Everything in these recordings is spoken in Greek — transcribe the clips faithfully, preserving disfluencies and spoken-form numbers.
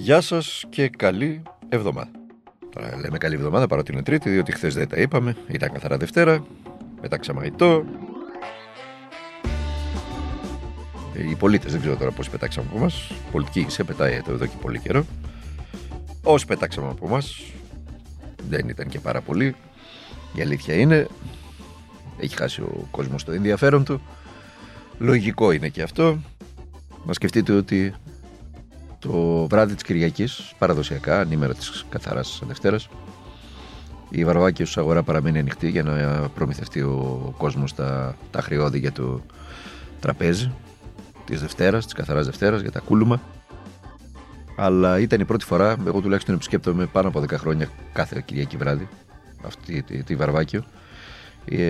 Γεια σας και καλή εβδομάδα. Τώρα λέμε καλή εβδομάδα παρότι είναι Τρίτη, διότι χθες δεν τα είπαμε. Ήταν καθαρά Δευτέρα, πετάξαμε γητό. Οι πολίτες, δεν ξέρω τώρα πώς πετάξαμε από εμάς. Πολιτική σε πετάει εδώ και πολύ καιρό. Όσοι πετάξαμε από εμάς, δεν ήταν και πάρα πολύ. Η αλήθεια είναι, έχει χάσει ο κόσμος το ενδιαφέρον του. Λογικό είναι και αυτό. Μα σκεφτείτε ότι το βράδυ της Κυριακής, παραδοσιακά, ανήμερα της καθαράς Δευτέρας, η Βαρβάκηους αγορά παραμένει ανοιχτή για να προμηθευτεί ο κόσμος τα, τα χρειώδη για το τραπέζι της Δευτέρας, της καθαράς Δευτέρας, για τα κούλουμα. Αλλά ήταν η πρώτη φορά, εγώ τουλάχιστον επισκέπτομαι πάνω από δέκα χρόνια κάθε Κυριακή βράδυ αυτή τη, τη Βαρβάκιο. Ε,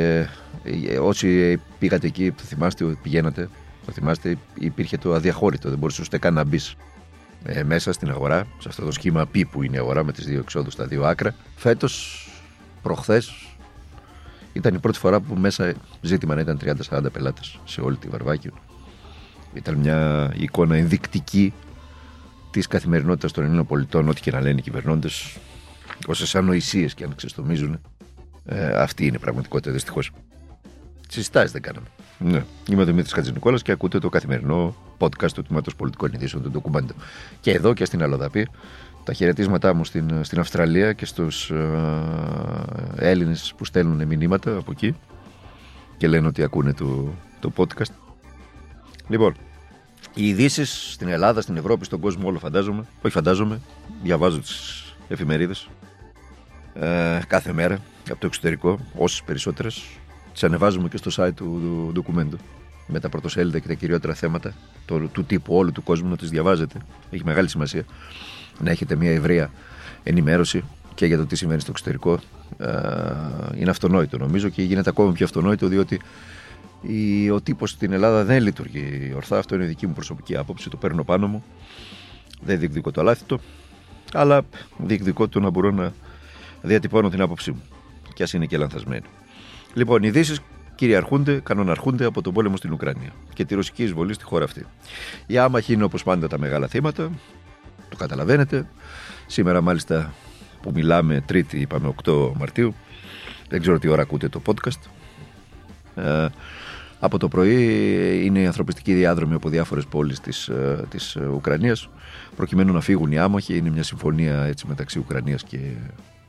ε, όσοι πήγατε εκεί, το θυμάστε, πηγαίνατε, το θυμάστε, υπήρχε το αδιαχώρητο, δεν μπορούσε ούτε καν να μπει. Ε, μέσα στην αγορά, σε αυτό το σχήμα πι που είναι η αγορά με τις δύο εξόδους στα δύο άκρα. Φέτος, προχθές, ήταν η πρώτη φορά που μέσα ζήτημα να ήταν τριάντα με σαράντα πελάτες σε όλη τη Βαρβάκιο. Ήταν μια εικόνα ενδεικτική της καθημερινότητας των Ελλήνων πολιτών, ό,τι και να λένε οι κυβερνώντες, όσες ανοησίες και αν ξεστομίζουν. Ε, αυτή είναι η πραγματικότητα, δυστυχώς. Συστάσεις δεν κάναμε. Ναι. Είμαι ο Δημήτρης Χατζηνικόλας και ακούτε το καθημερινό podcast του Τμήματος Πολιτικών Ειδήσεων του Documento. Και εδώ και στην Αλλοδαπή, τα χαιρετίσματά μου στην, στην Αυστραλία και στους ε, ε, Έλληνες που στέλνουν μηνύματα από εκεί και λένε ότι ακούνε το, το podcast. Λοιπόν, οι ειδήσεις στην Ελλάδα, στην Ευρώπη, στον κόσμο, όλο φαντάζομαι, όχι φαντάζομαι, διαβάζω τις εφημερίδες ε, κάθε μέρα από το εξωτερικό, όσες περισσότερες. Τις ανεβάζουμε και στο site του Documento με τα πρωτοσέλιδα και τα κυριότερα θέματα το, του τύπου όλου του κόσμου, να τις διαβάζετε. Έχει μεγάλη σημασία να έχετε μια ευρεία ενημέρωση και για το τι συμβαίνει στο εξωτερικό. Ε, είναι αυτονόητο νομίζω και γίνεται ακόμα πιο αυτονόητο διότι η, ο τύπος στην Ελλάδα δεν λειτουργεί ορθά. Αυτό είναι η δική μου προσωπική άποψη, το παίρνω πάνω μου. Δεν διεκδικώ το αλάθητο, αλλά διεκδικώ το να μπορώ να διατυπώνω την άποψή μου, κι ας είναι και λανθασμένη. Λοιπόν, οι ειδήσεις κυριαρχούνται, κανοναρχούνται από τον πόλεμο στην Ουκρανία και τη ρωσική εισβολή στη χώρα αυτή. Οι άμαχοι είναι όπως πάντα τα μεγάλα θύματα, το καταλαβαίνετε. Σήμερα, μάλιστα, που μιλάμε, Τρίτη, είπαμε οκτώ Μαρτίου, δεν ξέρω τι ώρα ακούτε το podcast. Ε, από το πρωί είναι οι ανθρωπιστικοί διάδρομοι από διάφορες πόλεις της, της Ουκρανίας, προκειμένου να φύγουν οι άμαχοι. Είναι μια συμφωνία έτσι, μεταξύ Ουκρανίας και,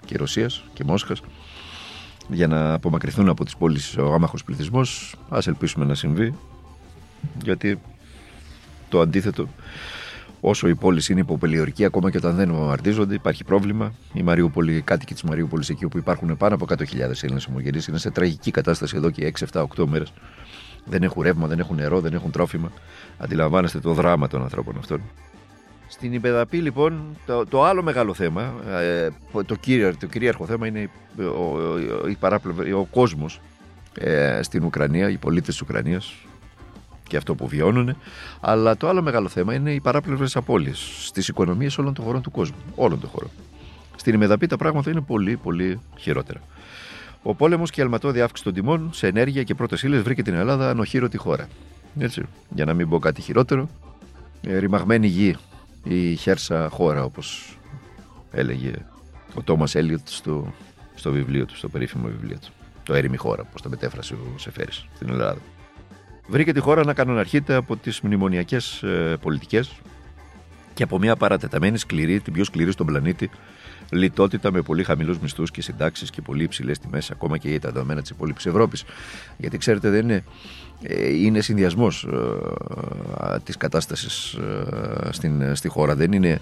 και Ρωσίας και Μόσχας, για να απομακρυνθούν από τις πόλεις ο άμαχος πληθυσμός. Ας ελπίσουμε να συμβεί, γιατί το αντίθετο, όσο οι πόλεις είναι υποπελιορικοί, ακόμα και όταν δεν αμαρτίζονται, υπάρχει πρόβλημα. Η Μαριούπολη, οι κάτοικοι της Μαριούπολης, εκεί όπου υπάρχουν πάνω από εκατό χιλιάδες Έλληνες ομογενείς, είναι σε τραγική κατάσταση εδώ και έξι, επτά, οκτώ μέρες. Δεν έχουν ρεύμα, δεν έχουν νερό, δεν έχουν τρόφιμα. Αντιλαμβάνεστε το δράμα των ανθρώπων αυτών. Στην Ιππεδαπή, λοιπόν, το, το άλλο μεγάλο θέμα, το, κύρια, το κυρίαρχο θέμα είναι ο, ο, ο, ο κόσμος ε, στην Ουκρανία, οι πολίτες της Ουκρανίας και αυτό που βιώνουν. Αλλά το άλλο μεγάλο θέμα είναι οι παράπλευρες απώλειες στις οικονομίες όλων των χωρών του κόσμου. Όλων των χωρών. Στην Ιππεδαπή τα πράγματα είναι πολύ, πολύ χειρότερα. Ο πόλεμος και η αλματώδη αύξηση των τιμών σε ενέργεια και πρώτες ύλες βρήκε την Ελλάδα ανοχήρωτη χώρα. Έτσι, για να μην πω κάτι χειρότερο, ε, ρημαγμένη γη. Η χέρσα χώρα, όπως έλεγε ο Τόμας Έλιοτ στο, στο βιβλίο του, στο περίφημο βιβλίο του. Το έρημη χώρα, όπως το μετέφρασε ο Σεφέρης στην Ελλάδα. Βρήκε τη χώρα να κανοναρχείται από τις μνημονιακές ε, πολιτικές και από μια παρατεταμένη σκληρή, την πιο σκληρή στον πλανήτη, λιτότητα με πολύ χαμηλούς μισθούς και συντάξεις και πολύ υψηλές τιμές, ακόμα και για τα δεδομένα της υπόλοιπης Ευρώπης. Γιατί ξέρετε, δεν είναι. Είναι συνδυασμός ε, της κατάστασης ε, στην, στη χώρα. Δεν είναι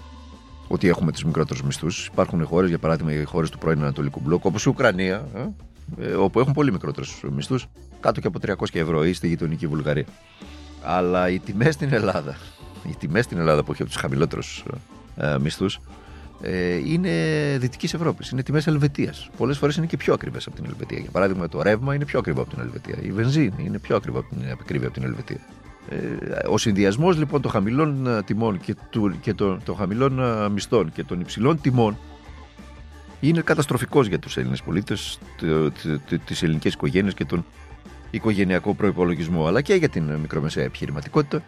ότι έχουμε τους μικρότερους μισθούς. Υπάρχουν χώρες, για παράδειγμα οι χώρες του πρώην Ανατολικού Μπλοκ, όπως η Ουκρανία, ε, ε, όπου έχουν πολύ μικρότερους μισθούς, κάτω και από τριακόσια ευρώ, ή στη γειτονική Βουλγαρία. Αλλά οι τιμές στην Ελλάδα, οι τιμές στην Ελλάδα που έχει από τους χαμηλότερους ε, μισθούς, ε, είναι Δυτικής Ευρώπης, είναι τιμές Ελβετίας. Πολλές φορές είναι και πιο ακριβές από την Ελβετία. Για παράδειγμα, το ρεύμα είναι πιο ακριβό από την Ελβετία. Η βενζίνη είναι πιο ακριβή από την Ελβετία. Ε, ο συνδυασμός λοιπόν των χαμηλών τιμών και, του, και των, των χαμηλών μισθών και των υψηλών τιμών είναι καταστροφικός για τους Έλληνες πολίτες, τις ελληνικές οικογένειες και τον οικογενειακό προϋπολογισμό, αλλά και για την μικρομεσαία επιχειρηματικότητα.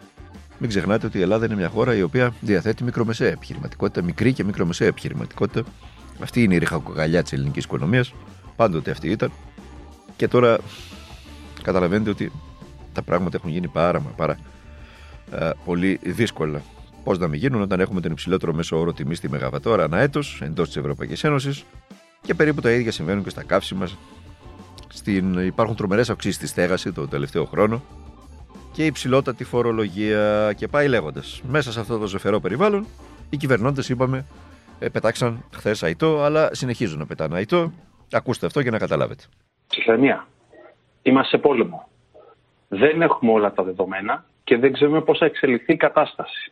Μην ξεχνάτε ότι η Ελλάδα είναι μια χώρα η οποία διαθέτει μικρομεσαία επιχειρηματικότητα, μικρή και μικρομεσαία επιχειρηματικότητα. Αυτή είναι η ρηχοκοκαλιά της ελληνικής οικονομίας. Πάντοτε αυτή ήταν. Και τώρα καταλαβαίνετε ότι τα πράγματα έχουν γίνει πάρα μα πάρα α, πολύ δύσκολα. Πώς να μην γίνουν όταν έχουμε τον υψηλότερο μέσο όρο τιμή στη Μεγαβατόρα ανά έτος εντός της Ευρωπαϊκής Ένωσης και περίπου τα ίδια συμβαίνουν και στα καύσιμα. Στην... Υπάρχουν τρομερές αυξήσεις στη στέγαση τον τελευταίο χρόνο και υψηλότατη φορολογία και πάει λέγοντας. Μέσα σε αυτό το ζωφερό περιβάλλον, οι κυβερνώντες, είπαμε, πετάξαν χθες αητό, αλλά συνεχίζουν να πετάνε αητό. Ακούστε αυτό για να καταλάβετε. Ψυχραιμία. Είμαστε σε πόλεμο. Δεν έχουμε όλα τα δεδομένα και δεν ξέρουμε πώς θα εξελιχθεί η κατάσταση.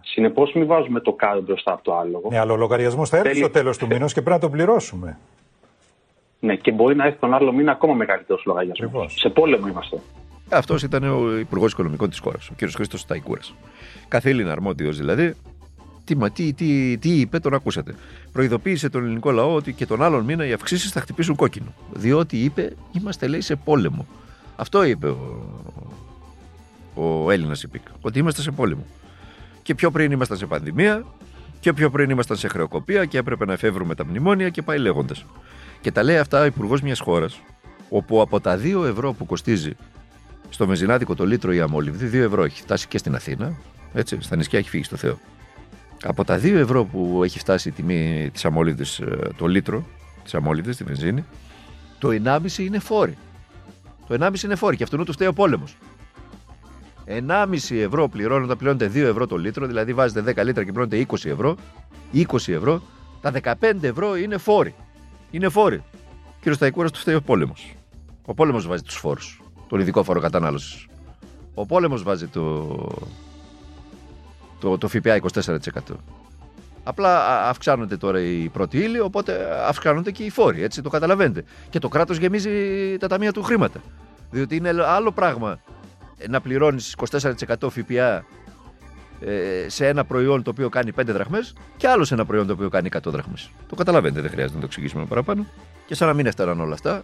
Συνεπώς, μην βάζουμε το κάδο μπροστά από το άλογο. Ναι, αλλά ο λογαριασμός θα έρθει Θέλει... στο τέλος του μήνος και πρέπει να τον πληρώσουμε. Ναι, και μπορεί να έρθει τον άλλο μήνα ακόμα μεγαλύτερος λογαριασμός. Λοιπόν. Σε πόλεμο είμαστε. Αυτός ήταν ο Υπουργός Οικονομικών της χώρας, ο κ. Χρήστος Σταϊκούρας. Καθήλυνα αρμόδιος δηλαδή. Τι, τι, τι, τι είπε, τον ακούσατε. Προειδοποίησε τον ελληνικό λαό ότι και τον άλλον μήνα οι αυξήσεις θα χτυπήσουν κόκκινο. Διότι είπε, είμαστε λέει σε πόλεμο. Αυτό είπε ο, ο Έλληνας υπήκ, ότι είμαστε σε πόλεμο. Και πιο πριν ήμασταν σε πανδημία, και πιο πριν ήμασταν σε χρεοκοπία και έπρεπε να εφεύρουμε τα μνημόνια και πάει λέγοντας. Και τα λέει αυτά ο υπουργός μιας χώρας, όπου από τα δύο ευρώ που κοστίζει στο μεζινάδικο το λίτρο η αμόλυβδη, δύο ευρώ έχει φτάσει και στην Αθήνα, έτσι, στα νησιά έχει φύγει στο Θεό. Από τα δύο ευρώ που έχει φτάσει η τιμή της αμόλυβδης, το λίτρο της αμόλυβδης, τη βενζίνη, το ενάμιση είναι φόροι. Το ενάμιση είναι φόροι και αυτού του φταίει ο πόλεμος. ενάμιση ευρώ πληρώνοντα, πληρώνετε δύο ευρώ το λίτρο, δηλαδή βάζετε δέκα λίτρα και πληρώνετε είκοσι ευρώ. είκοσι ευρώ, τα δεκαπέντε ευρώ είναι φόροι. Είναι φόροι. Κύριο Σταϊκούρας, του φταίει ο πόλεμος. Ο πόλεμος βάζει τους φόρους, τον ειδικό φόρο κατανάλωσης. Ο πόλεμος βάζει το. Το, το ΦΠΑ είκοσι τέσσερα τοις εκατό. Απλά αυξάνονται τώρα οι πρώτοι ύλοι, οπότε αυξάνονται και οι φόροι, έτσι το καταλαβαίνετε. Και το κράτος γεμίζει τα ταμεία του χρήματα. Διότι είναι άλλο πράγμα να πληρώνεις είκοσι τέσσερα τοις εκατό ΦΠΑ ε, σε ένα προϊόν το οποίο κάνει πέντε δραχμές και άλλο σε ένα προϊόν το οποίο κάνει εκατό δραχμές. Το καταλαβαίνετε, δεν χρειάζεται να το εξηγήσουμε παραπάνω. Και σαν να μην έφταναν όλα αυτά,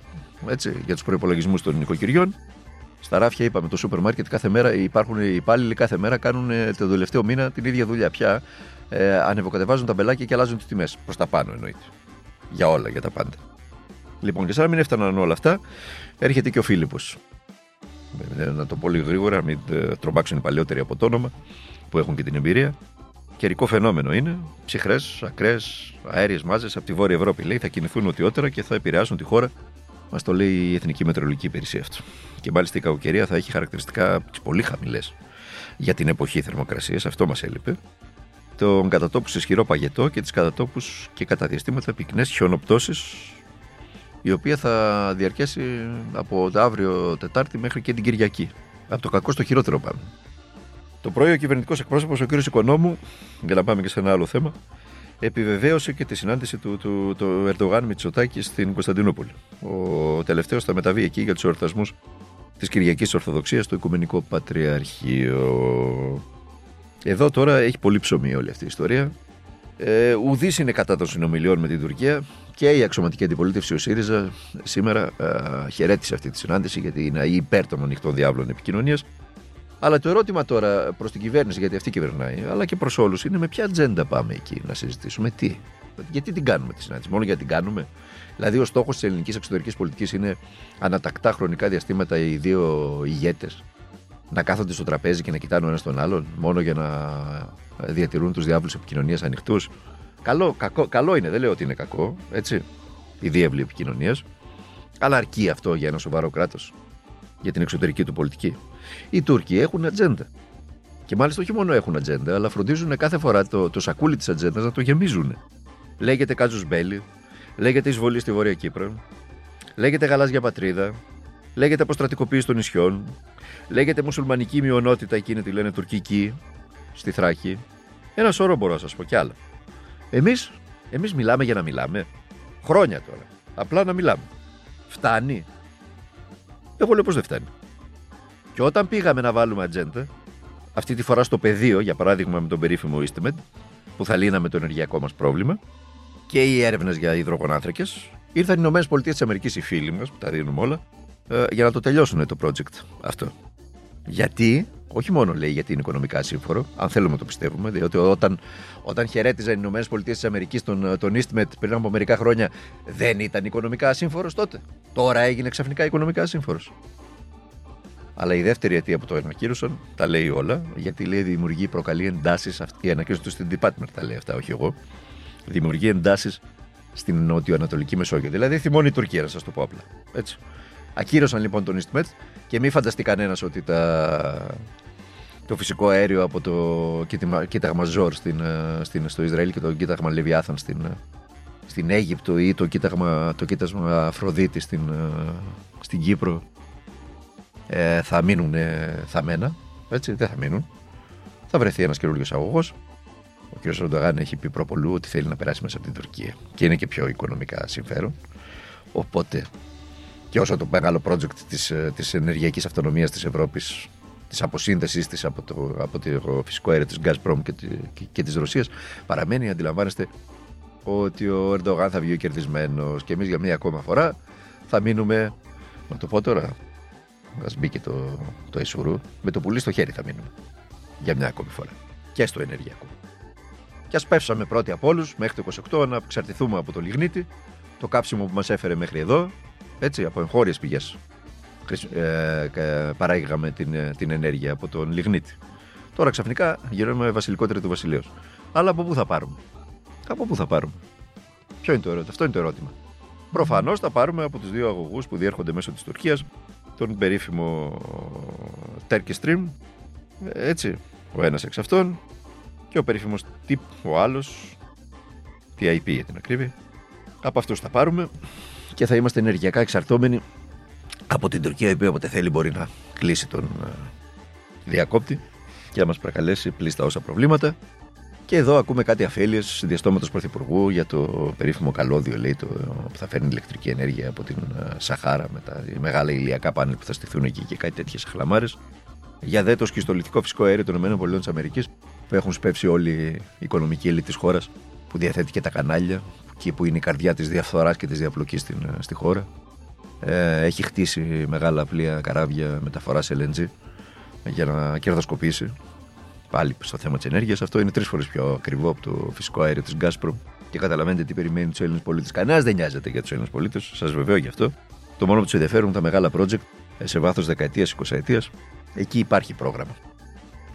έτσι, για τους προϋπολογισμούς των νοικοκυριών. Στα ράφια, είπαμε, το σούπερ μάρκετ κάθε μέρα υπάρχουν οι υπάλληλοι, κάθε μέρα κάνουν τον τελευταίο μήνα την ίδια δουλειά. Πια ε, ανεβοκατεβάζουν τα μπελάκια και αλλάζουν τις τιμές. Προς τα πάνω εννοείται. Για όλα, για τα πάντα. Λοιπόν, και σαν να μην έφταναν όλα αυτά, έρχεται και ο Φίλιππος. Να το πω λίγο γρήγορα, μην τρομάξουν οι παλαιότεροι από το όνομα που έχουν και την εμπειρία. Καιρικό φαινόμενο είναι. Ψυχρές, ακραίες, αέριες μάζες από τη Βόρεια Ευρώπη, λέει, θα κινηθούν νοτιότερα και θα επηρεάσουν τη χώρα. Μας το λέει η Εθνική Μετεωρολογική Υπηρεσία αυτό. Και μάλιστα η κακοκαιρία θα έχει χαρακτηριστικά τις πολύ χαμηλές για την εποχή θερμοκρασίες. Αυτό μας έλειπε. Τον κατατόπους ισχυρό παγετό και τις κατατόπους και κατά διαστήματα πυκνές χιονοπτώσεις, η οποία θα διαρκέσει από αύριο Τετάρτη μέχρι και την Κυριακή. Από το κακό στο χειρότερο πάμε. Το πρωί ο κυβερνητικός εκπρόσωπος, ο κύριος Οικονόμου, για να πάμε και σε ένα άλλο θέμα, επιβεβαίωσε και τη συνάντηση του, του, του Ερντογάν Μητσοτάκη στην Κωνσταντινούπολη. Ο τελευταίος θα μεταβεί εκεί για τους εορτασμούς της Κυριακής Ορθοδοξίας στο Οικουμενικό Πατριαρχείο. Εδώ τώρα έχει πολύ ψωμί όλη αυτή η ιστορία. Ε, ουδής είναι κατά των συνομιλιών με την Τουρκία και η αξιωματική αντιπολίτευση, ο ΣΥΡΙΖΑ, σήμερα α, χαιρέτησε αυτή τη συνάντηση γιατί είναι υπέρ των ανοιχτών διάβλων επικοινωνίας. Αλλά το ερώτημα τώρα προς την κυβέρνηση, γιατί αυτή κυβερνάει, αλλά και προς όλους, είναι με ποια ατζέντα πάμε εκεί να συζητήσουμε, τι, γιατί την κάνουμε τη συνάντηση, μόνο γιατί την κάνουμε. Δηλαδή, ο στόχος της ελληνικής εξωτερικής πολιτικής είναι ανατακτά χρονικά διαστήματα οι δύο ηγέτες να κάθονται στο τραπέζι και να κοιτάνε ο ένας τον άλλον, μόνο για να διατηρούν τους διάβλους επικοινωνίας ανοιχτούς. Καλό, κακό, καλό είναι, δεν λέω ότι είναι κακό, έτσι, η διάβλη επικοινωνίας, αλλά αρκεί αυτό για ένα σοβαρό κράτος, για την εξωτερική του πολιτική. Οι Τούρκοι έχουν ατζέντα. Και μάλιστα όχι μόνο έχουν ατζέντα, αλλά φροντίζουν κάθε φορά το, το σακούλι της ατζέντας να το γεμίζουν. Λέγεται Κάζους Μπέλι, λέγεται εισβολή στη Βόρεια Κύπρο, λέγεται γαλάζια πατρίδα, λέγεται αποστρατικοποίηση των νησιών, λέγεται μουσουλμανική μειονότητα, εκείνη τη λένε τουρκική, στη Θράκη. Ένα σωρό μπορώ να σας πω κι άλλα. Εμείς, εμείς μιλάμε για να μιλάμε. Χρόνια τώρα. Απλά να μιλάμε. Φτάνει. Εγώ λέω πως δεν φτάνει. Και όταν πήγαμε να βάλουμε ατζέντα, αυτή τη φορά στο πεδίο, για παράδειγμα με τον περίφημο EastMed, που θα λύναμε το ενεργειακό μας πρόβλημα, και οι έρευνες για υδρογονάνθρακες, ήρθαν οι Ηνωμένες Πολιτείες της Αμερικής, οι φίλοι μας, που τα δίνουμε όλα, για να το τελειώσουν το project αυτό. Γιατί Όχι μόνο λέει γιατί είναι οικονομικά σύμφωνο, αν θέλουμε το πιστεύουμε, διότι όταν, όταν χαιρέτιζαν οι ΗΠΑ τον, τον EastMed πριν από μερικά χρόνια, δεν ήταν οικονομικά σύμφωνο τότε. Τώρα έγινε ξαφνικά οικονομικά σύμφωνο. Αλλά η δεύτερη αιτία που το ανακοίνωσαν τα λέει όλα, γιατί λέει δημιουργεί, προκαλεί εντάσεις. Η ανακοίνωση του στην Department τα λέει αυτά, όχι εγώ. Δημιουργεί εντάσεις στην νότιο-ανατολική Μεσόγειο. Δηλαδή θυμώνει η Τουρκία, να σας το πω απλά. Έτσι. Ακύρωσαν λοιπόν τον EastMed και μην φανταστεί κανένας ότι τα... το φυσικό αέριο από το κοίταγμα Ζόρ στην... Στην... στο Ισραήλ και το κοίταγμα Λεβιάθαν στην... στην Αίγυπτο ή το κοίταγμα, το κοίταγμα Αφροδίτη στην... στην Κύπρο ε, θα μείνουν ε, θαμμένα. Έτσι, δεν θα μείνουν. Θα βρεθεί ένας καινούριος αγωγός. Ο κ. Ερντογάν έχει πει προπολού ότι θέλει να περάσει μέσα από την Τουρκία και είναι και πιο οικονομικά συμφέρον. Οπότε και όσο το μεγάλο project της, της ενεργειακής αυτονομίας της Ευρώπης, της αποσύνδεσης της από το, από το φυσικό αέριο της Gazprom και, και, και της Ρωσίας παραμένει, αντιλαμβάνεστε ότι ο Ερντογάν θα βγει κερδισμένος και εμείς για μία ακόμα φορά θα μείνουμε, να το πω τώρα, ας μπει και το, το Ισουρού, με το πουλί στο χέρι θα μείνουμε για μία ακόμη φορά και στο ενεργειακό. Και ας πέφσαμε πρώτοι από όλους μέχρι το είκοσι οκτώ να εξαρτηθούμε από το λιγνίτη, το κάψιμο που μας έφερε μέχρι εδώ, έτσι, από εγχώριες πηγές. Ε, παράγαμε την, την ενέργεια από τον λιγνίτη. Τώρα ξαφνικά γυρνάμε βασιλικότεροι του βασιλέως. Αλλά από πού θα πάρουμε? Από πού θα πάρουμε? Ποιο είναι το ερώτημα? Αυτό είναι το ερώτημα. Προφανώς θα πάρουμε από τους δύο αγωγούς που διέρχονται μέσω της Τουρκίας, τον περίφημο Turkey Stream, έτσι, ο ένας εξ αυτών, και ο περίφημος τι άι πι, ο άλλος, τι άι πι για την ακρίβεια. Από αυτούς θα πάρουμε και θα είμαστε ενεργειακά εξαρτώμενοι από την Τουρκία, η οποία όποτε θέλει μπορεί να κλείσει τον διακόπτη και να μας προκαλέσει πλήστα όσα προβλήματα. Και εδώ ακούμε κάτι αφέλειες διαστόματος Πρωθυπουργού για το περίφημο καλώδιο, λέει, το, που θα φέρνει ηλεκτρική ενέργεια από την Σαχάρα με τα μεγάλα ηλιακά πάνελ που θα στηθούν εκεί και κάτι τέτοιες χλαμάρες. Για δε το σκιστολιθικό φυσικό αέριο των ΗΠΑ που έχουν σπεύσει όλη η οικονομική ελίτ της χώρας, που διαθέτει και τα κανάλια, και που είναι η καρδιά της διαφθοράς και της διαπλοκής στην, στη χώρα. Ε, έχει χτίσει μεγάλα πλοία, καράβια μεταφοράς ελ εν τζι για να κερδοσκοπήσει. Πάλι στο θέμα της ενέργειας, αυτό είναι τρεις φορές πιο ακριβό από το φυσικό αέριο της Gazprom. Και καταλαβαίνετε τι περιμένει τους Έλληνες πολίτες. Κανένας δεν νοιάζεται για τους Έλληνες πολίτες, σας βεβαιώ γι' αυτό. Το μόνο που τους ενδιαφέρουν τα μεγάλα project σε βάθος δεκαετίας, εικοσαετίας. Εκεί υπάρχει πρόγραμμα.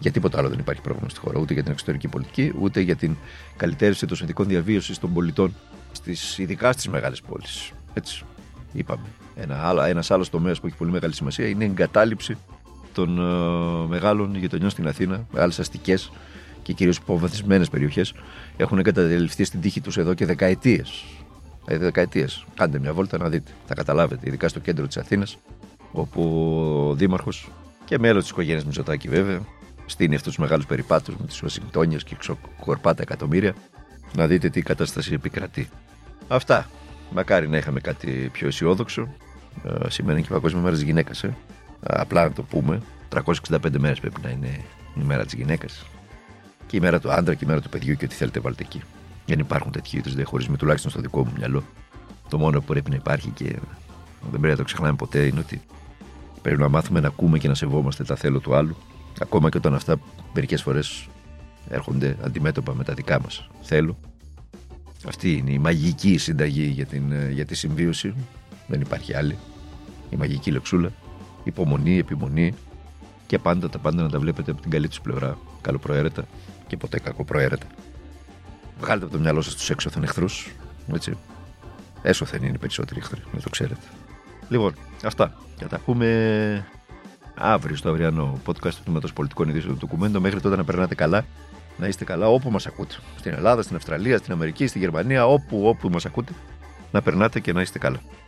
Για τίποτα άλλο δεν υπάρχει πρόγραμμα στη χώρα, ούτε για την εξωτερική πολιτική, ούτε για την καλυτέρευση των συνθηκών διαβίωσης των πολιτών, στις, ειδικά στις μεγάλες πόλεις. Έτσι, είπαμε. Ένα άλλο, ένας άλλος τομέας που έχει πολύ μεγάλη σημασία είναι η εγκατάλειψη των ε, μεγάλων γειτονιών στην Αθήνα, μεγάλες αστικές και κυρίως υποβαθμισμένες περιοχές. Έχουν εγκαταλειφθεί στην τύχη τους εδώ και δεκαετίες. Δηλαδή, δεκαετίες. Κάντε μια βόλτα να δείτε. Θα καταλάβετε, ειδικά στο κέντρο της Αθήνας, όπου ο δήμαρχος και μέλος της οικογένειας Μητσοτάκη, βέβαια, στείνει αυτούς τους μεγάλους περιπάτους με τις Ουασιγκτόνιες και ξοκορπά τα εκατομμύρια. Να δείτε τι κατάσταση επικρατεί. Αυτά. Μακάρι να είχαμε κάτι πιο αισιόδοξο. Ε, σήμερα είναι και η Παγκόσμια Μέρα της Γυναίκας. Ε. Απλά να το πούμε. τριακόσιες εξήντα πέντε μέρες πρέπει να είναι η μέρα της γυναίκας. Και η μέρα του άντρα και η μέρα του παιδιού και ό,τι θέλετε βάλτε εκεί. Δεν υπάρχουν τέτοιοι είδους διαχωρισμοί, τουλάχιστον στο δικό μου μυαλό. Το μόνο που πρέπει να υπάρχει και δεν πρέπει να το ξεχνάμε ποτέ είναι ότι πρέπει να μάθουμε να ακούμε και να σεβόμαστε τα θέλω του άλλου. Ακόμα και όταν αυτά μερικές φορές έρχονται αντιμέτωπα με τα δικά μας. Θέλω. Αυτή είναι η μαγική συνταγή για, την, για τη συμβίωση. Δεν υπάρχει άλλη. Η μαγική λεξούλα. Υπομονή, επιμονή και πάντα τα πάντα να τα βλέπετε από την καλή τους πλευρά. Καλοπροαίρετα και ποτέ κακοπροαίρετα. Βγάλετε από το μυαλό σας τους έξωθεν εχθρούς. Έτσι. Έσωθεν είναι οι περισσότεροι εχθροί, να το ξέρετε. Λοιπόν, αυτά. Θα τα πούμε αύριο στο αυριανό podcast του Τμήματος Πολιτικών Ειδήσεων του Documento. Μέχρι τότε να περνάτε καλά, να είστε καλά όπου μας ακούτε. Στην Ελλάδα, στην Αυστραλία, στην Αμερική, στη Γερμανία, όπου, όπου μας ακούτε, να περνάτε και να είστε καλά.